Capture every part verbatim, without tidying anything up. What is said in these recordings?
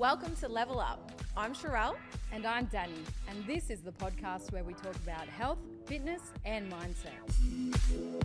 Welcome to Level Up. I'm Sherelle. And I'm Danny. And this is the podcast where we talk about health, fitness, and mindset.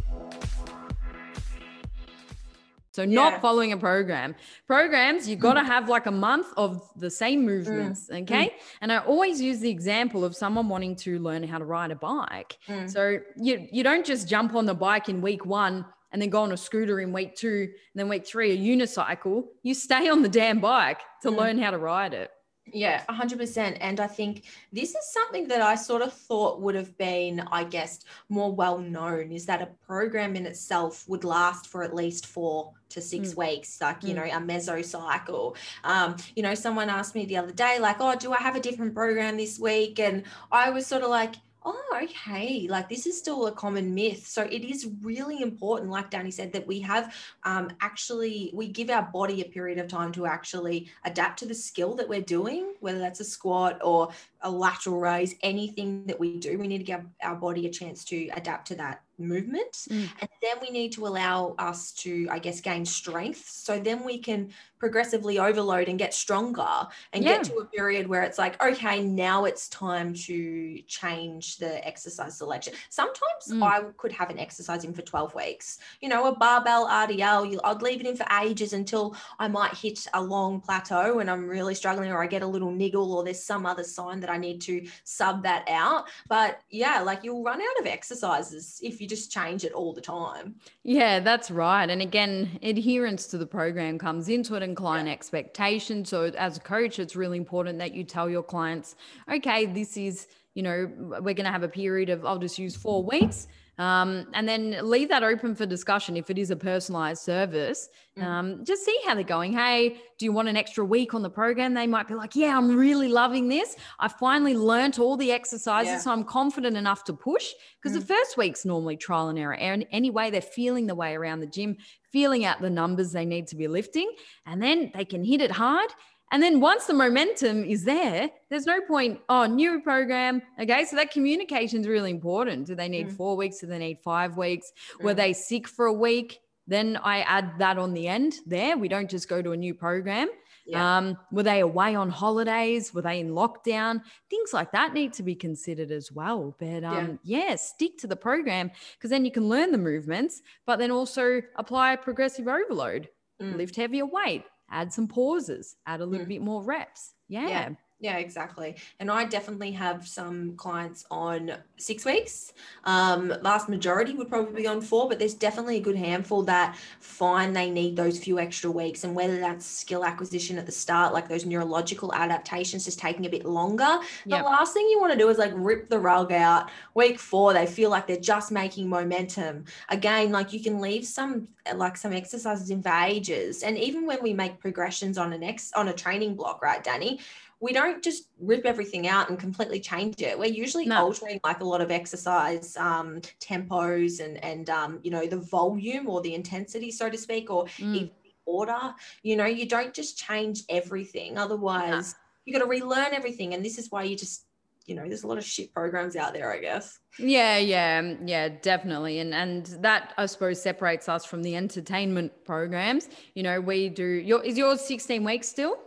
So not yeah. following a program. Programs, you got to have like a month of the same movements, mm. okay? Mm. And I always use the example of someone wanting to learn how to ride a bike. Mm. So you, you don't just jump on the bike in week one and then go on a scooter in week two, and then week three, a unicycle. You stay on the damn bike to mm. learn how to ride it. Yeah, one hundred percent. And I think this is something that I sort of thought would have been, I guess, more well known, is that a program in itself would last for at least four to six mm. weeks, like, you mm. know, a mesocycle. Um, you know, someone asked me the other day, like, oh, do I have a different program this week? And I was sort of like, oh, okay, like this is still a common myth. So it is really important, like Danny said, that we have um, actually, we give our body a period of time to actually adapt to the skill that we're doing, whether that's a squat or a lateral raise, anything that we do, we need to give our body a chance to adapt to that movement. Mm. And then we need to allow us to, I guess, gain strength. So then we can progressively overload and get stronger and yeah. get to a period where it's like, okay, now it's time to change the exercise selection. Sometimes mm. I could have an exercise in for twelve weeks, you know, a barbell R D L, I'd leave it in for ages until I might hit a long plateau and I'm really struggling, or I get a little niggle, or there's some other sign that I need to sub that out. But yeah, like you'll run out of exercises if you You just change it all the time. Yeah, that's right. And again, adherence to the program comes into it, and client yeah. expectation. So as a coach, it's really important that you tell your clients, okay, this is, you know, we're going to have a period of, I'll just use four weeks. Um, and then leave that open for discussion. If it is a personalized service, um, mm. just see how they're going. Hey, do you want an extra week on the program? They might be like, yeah, I'm really loving this. I finally learnt all the exercises. Yeah. So I'm confident enough to push, because mm. the first week's normally trial and error. And anyway, they're feeling the way around the gym, feeling out the numbers they need to be lifting, and then they can hit it hard. And then once the momentum is there, there's no point, oh, new program. Okay, so that communication is really important. Do they need mm. four weeks? Do they need five weeks? Mm. Were they sick for a week? Then I add that on the end there. We don't just go to a new program. Yeah. Um, were they away on holidays? Were they in lockdown? Things like that need to be considered as well. But um, yeah. yeah, stick to the program, because then you can learn the movements, but then also apply progressive overload, mm. lift heavier weight, add some pauses, add a little mm. bit more reps. Yeah. yeah. Yeah, exactly. And I definitely have some clients on six weeks. Um, vast majority would probably be on four, but there's definitely a good handful that find they need those few extra weeks. And whether that's skill acquisition at the start, like those neurological adaptations just taking a bit longer. Yep. The last thing you want to do is like rip the rug out. Week four, they feel like they're just making momentum. Again, like you can leave some, like some exercises in for ages. And even when we make progressions on an ex on a training block, right, Danny? We don't just rip everything out and completely change it. We're usually no. altering like a lot of exercise um, tempos and, and um, you know, the volume or the intensity, so to speak, or mm. even the order. You know, you don't just change everything. Otherwise, no. you got to relearn everything. And this is why you just, you know, there's a lot of shit programs out there, I guess. Yeah, yeah, yeah, definitely. And and that, I suppose, separates us from the entertainment programs. You know, we do, your, is yours sixteen weeks still?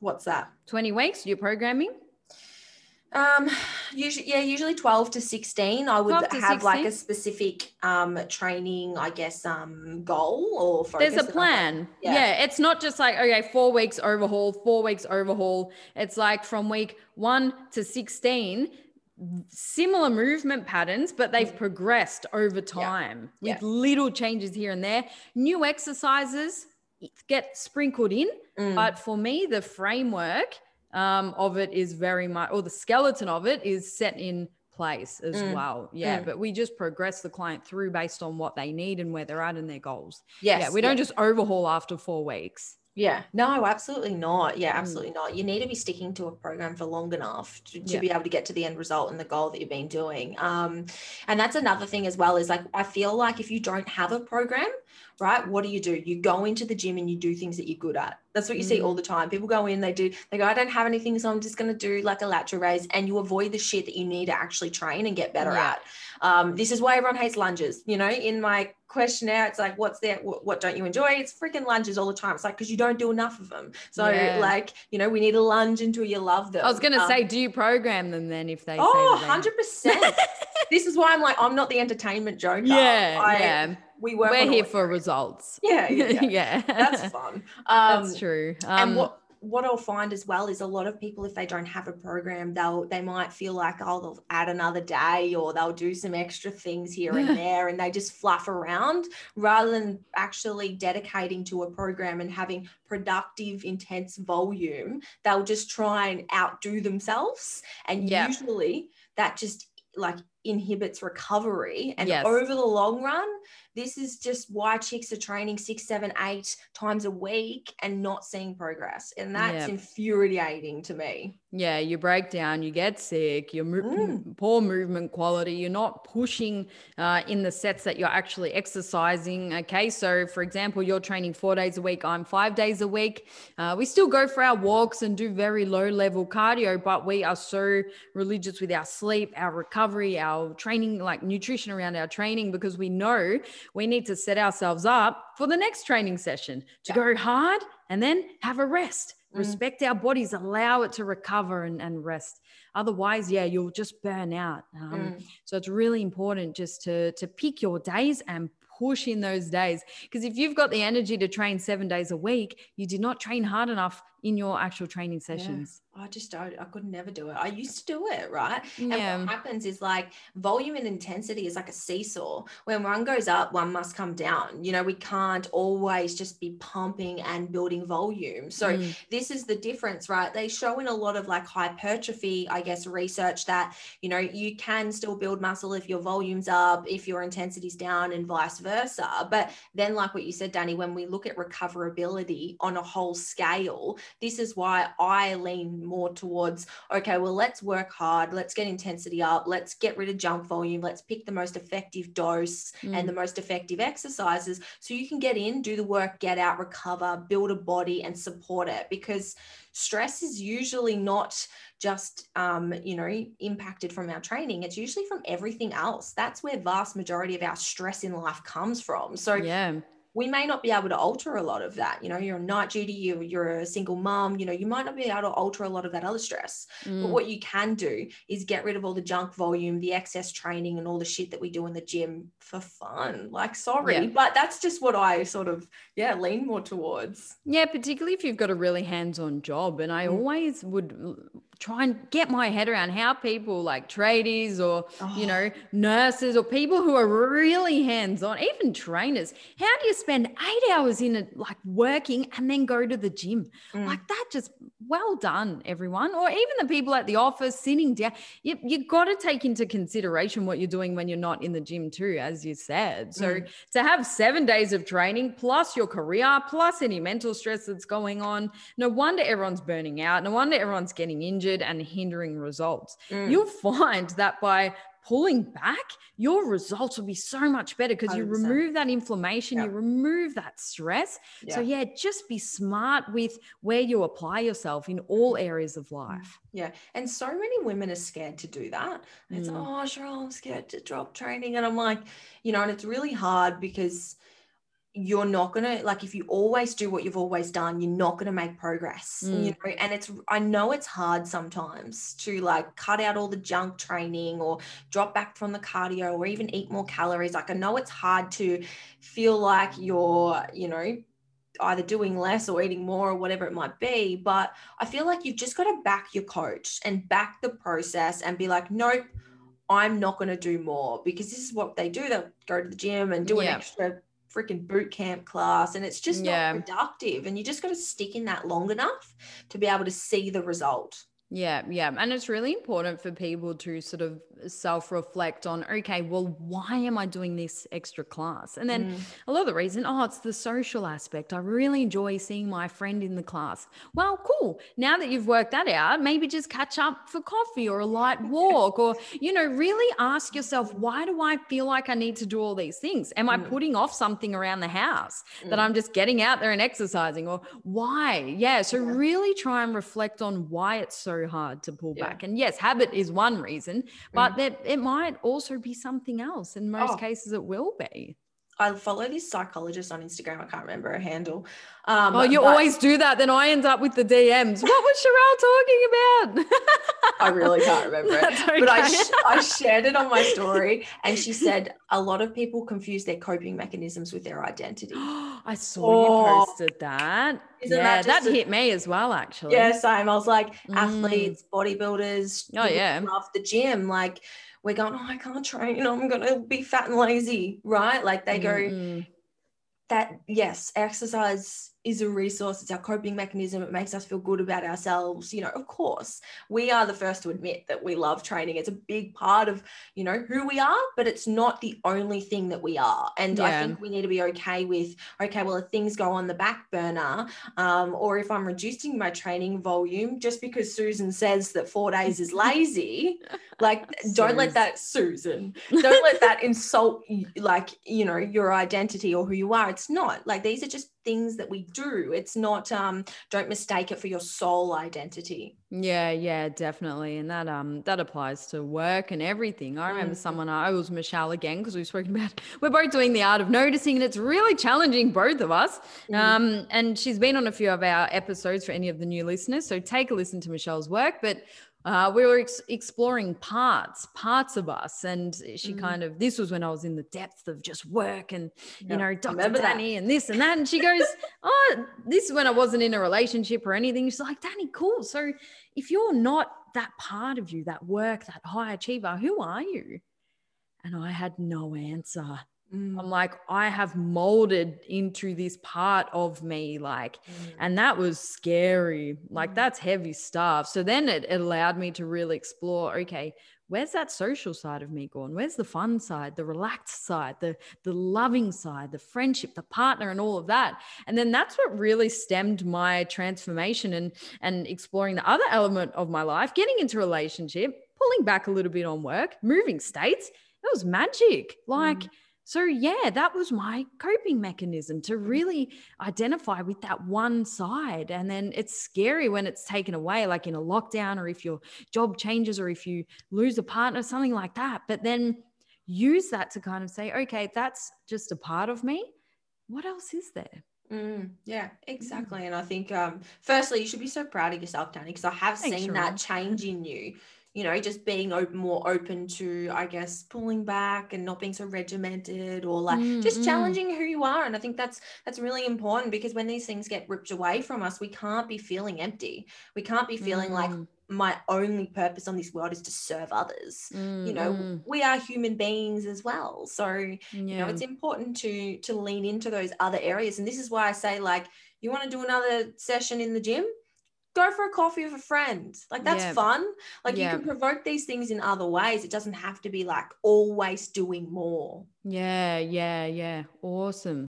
What's that? twenty weeks, you're programming? Um, usually, yeah, usually twelve to sixteen. I would have sixteen. Like a specific um, training, I guess, um, goal or focus. There's a plan. Yeah. yeah. It's not just like, okay, four weeks overhaul, four weeks overhaul. It's like from week one to sixteen, similar movement patterns, but they've progressed over time yeah. with yeah. little changes here and there. New exercises get sprinkled in, mm. but for me the framework um of it is very much, or the skeleton of it is set in place as mm. well yeah mm. but we just progress the client through based on what they need and where they're at and their goals. Yes, yeah we don't yes. just overhaul after four weeks. Yeah, no, absolutely not. Yeah, absolutely not. You need to be sticking to a program for long enough to, to yeah. be able to get to the end result and the goal that you've been doing. Um, and that's another thing as well, is like, I feel like if you don't have a program, right, what do you do? You go into the gym and you do things that you're good at. That's what you mm. see all the time. People go in, they do, they go, I don't have anything, so I'm just going to do like a lateral raise, and you avoid the shit that you need to actually train and get better yeah. at. Um, this is why everyone hates lunges. You know, in my questionnaire, it's like, what's that? What, what don't you enjoy? It's freaking lunges all the time. It's like, because you don't do enough of them. So yeah. like, you know, we need a lunge until you love them. I was going to um, say, do you program them then if they oh, say that? one hundred percent. This is why I'm like, I'm not the entertainment joker. Yeah, I, yeah. We work We're here for results. Yeah, yeah, yeah. yeah. That's fun. Um, That's true. Um, and what what I'll find as well is a lot of people, if they don't have a program, they'll they might feel like, oh, they'll add another day, or they'll do some extra things here and there, and they just fluff around rather than actually dedicating to a program and having productive, intense volume. They'll just try and outdo themselves, and yep. usually that just like inhibits recovery. And yes. over the long run, this is just why chicks are training six, seven, eight times a week and not seeing progress. And that's yep. infuriating to me. Yeah. You break down, you get sick, you're mo- mm. poor movement quality. You're not pushing uh, in the sets that you're actually exercising. Okay. So for example, you're training four days a week. I'm five days a week. Uh, we still go for our walks and do very low level cardio, but we are so religious with our sleep, our recovery, our Our training, like nutrition around our training, because we know we need to set ourselves up for the next training session to yeah. go hard and then have a rest. Mm. Respect our bodies, allow it to recover and, and rest. Otherwise, yeah, you'll just burn out. Um, mm. So it's really important just to, to pick your days and push in those days. Because if you've got the energy to train seven days a week, you did not train hard enough in your actual training sessions. Yeah. I just don't, I could never do it. I used to do it, right? Yeah. And what happens is like volume and intensity is like a seesaw. When one goes up, one must come down. You know, we can't always just be pumping and building volume. So mm. this is the difference, right? They show in a lot of like hypertrophy, I guess, research that, you know, you can still build muscle if your volume's up, if your intensity's down, and vice versa. But then like what you said, Danny, when we look at recoverability on a whole scale, this is why I lean more towards, okay, well, let's work hard. Let's get intensity up. Let's get rid of jump volume. Let's pick the most effective dose mm. and the most effective exercises. So you can get in, do the work, get out, recover, build a body and support it, because stress is usually not just, um, you know, impacted from our training. It's usually from everything else. That's where vast majority of our stress in life comes from. So yeah. we may not be able to alter a lot of that. You know, you're on night duty, you're, you're a single mom, you know, you might not be able to alter a lot of that other stress. Mm. But what you can do is get rid of all the junk volume, the excess training and all the shit that we do in the gym for fun. Like, sorry, yeah. but that's just what I sort of, yeah, lean more towards. Yeah, particularly if you've got a really hands-on job. And I mm. always would try and get my head around how people like tradies or, oh. you know, nurses or people who are really hands-on, even trainers, how do you spend eight hours in it, like working and then go to the gym? Mm. Like that just, well done, everyone. Or even the people at the office sitting down, you, you got to take into consideration what you're doing when you're not in the gym too, as you said. So mm. to have seven days of training plus your career, plus any mental stress that's going on, no wonder everyone's burning out. No wonder everyone's getting injured and hindering results. Mm. You'll find that by pulling back, your results will be so much better because you remove that inflammation, yep. you remove that stress. Yep. So yeah, just be smart with where you apply yourself in all areas of life. Yeah. And so many women are scared to do that. And it's mm. like, oh, sure, I'm scared to drop training. And I'm like, you know, and it's really hard because you're not going to, like, if you always do what you've always done, you're not going to make progress, mm. you know? And it's, I know it's hard sometimes to like cut out all the junk training or drop back from the cardio or even eat more calories. Like, I know it's hard to feel like you're, you know, either doing less or eating more or whatever it might be. But I feel like you've just got to back your coach and back the process and be like, nope, I'm not going to do more, because this is what they do. They'll go to the gym and do yeah. an extra freaking boot camp class, and it's just yeah. not productive, and you just got to stick in that long enough to be able to see the result. Yeah, yeah. And it's really important for people to sort of self-reflect on, okay, well, why am I doing this extra class? And then mm. a lot of the reason, oh, it's the social aspect. I really enjoy seeing my friend in the class. Well, cool. Now that you've worked that out, maybe just catch up for coffee or a light walk or, you know, really ask yourself, why do I feel like I need to do all these things? Am I mm. putting off something around the house mm. that I'm just getting out there and exercising, or why? Yeah. So yeah. really try and reflect on why it's so hard to pull yeah. back. And yes, habit is one reason, but mm. that it might also be something else. In most oh. cases it will be. I follow this psychologist on Instagram. I can't remember her handle. Um, oh, you but- always do that. Then I end up with the D Ms. What was Sherelle talking about? I really can't remember it. Okay. But I, sh- I shared it on my story. And she said a lot of people confuse their coping mechanisms with their identity. I saw oh, you posted that. Isn't yeah, that, that a- hit me as well, actually. Yeah, same. I was like, mm. athletes, bodybuilders. Oh, yeah. Love the gym. Like, we're going, oh, I can't train. I'm going to be fat and lazy, right? Like they mm-hmm. go that, yes, exercise is a resource. It's our coping mechanism. It makes us feel good about ourselves. You know, of course, we are the first to admit that we love training. It's a big part of, you know, who we are, but it's not the only thing that we are. And yeah. I think we need to be okay with, okay, well, if things go on the back burner, um, or if I'm reducing my training volume just because Susan says that four days is lazy, like don't let that, Susan, don't let that insult, like, you know, your identity or who you are. It's not like, these are just things that we do. It's not um don't mistake it for your soul identity. Yeah, yeah, definitely. And that um that applies to work and everything. I remember mm. someone I it was Michelle again, because we've spoken about we're both doing the art of noticing, and it's really challenging, both of us. Mm. Um and she's been on a few of our episodes for any of the new listeners, so take a listen to Michelle's work. But Uh, we were ex- exploring parts, parts of us. And she mm. kind of, this was when I was in the depth of just work and, yep. you know, Doctor Danny and this and that. And she goes, oh, this is when I wasn't in a relationship or anything. She's like, Danny, cool. So if you're not that part of you, that work, that high achiever, who are you? And I had no answer. Mm. I'm like, I have molded into this part of me, like, mm. and that was scary. Like, that's heavy stuff. So then it, it allowed me to really explore, okay, where's that social side of me gone? Where's the fun side, the relaxed side, the, the loving side, the friendship, the partner, and all of that. And then that's what really stemmed my transformation and, and exploring the other element of my life, getting into relationship, pulling back a little bit on work, moving states. It was magic. Like, mm. So yeah, that was my coping mechanism, to really identify with that one side. And then it's scary when it's taken away, like in a lockdown, or if your job changes, or if you lose a partner, something like that. But then use that to kind of say, okay, that's just a part of me. What else is there? Mm, yeah, exactly. Mm. And I think, um, firstly, you should be so proud of yourself, Danny, because I have Thanks, seen Sherelle. that change in you. You know, just being open, more open to, I guess, pulling back and not being so regimented, or like mm, just mm. challenging who you are. And I think that's that's really important, because when these things get ripped away from us, we can't be feeling empty. We can't be feeling mm. like my only purpose on this world is to serve others. Mm, you know, mm. we are human beings as well. So, yeah. you know, it's important to to lean into those other areas. And this is why I say, like, you want to do another session in the gym? Go for a coffee with a friend. Like, that's yeah. fun. Like yeah. you can provoke these things in other ways. It doesn't have to be like always doing more. Yeah, yeah, yeah. Awesome.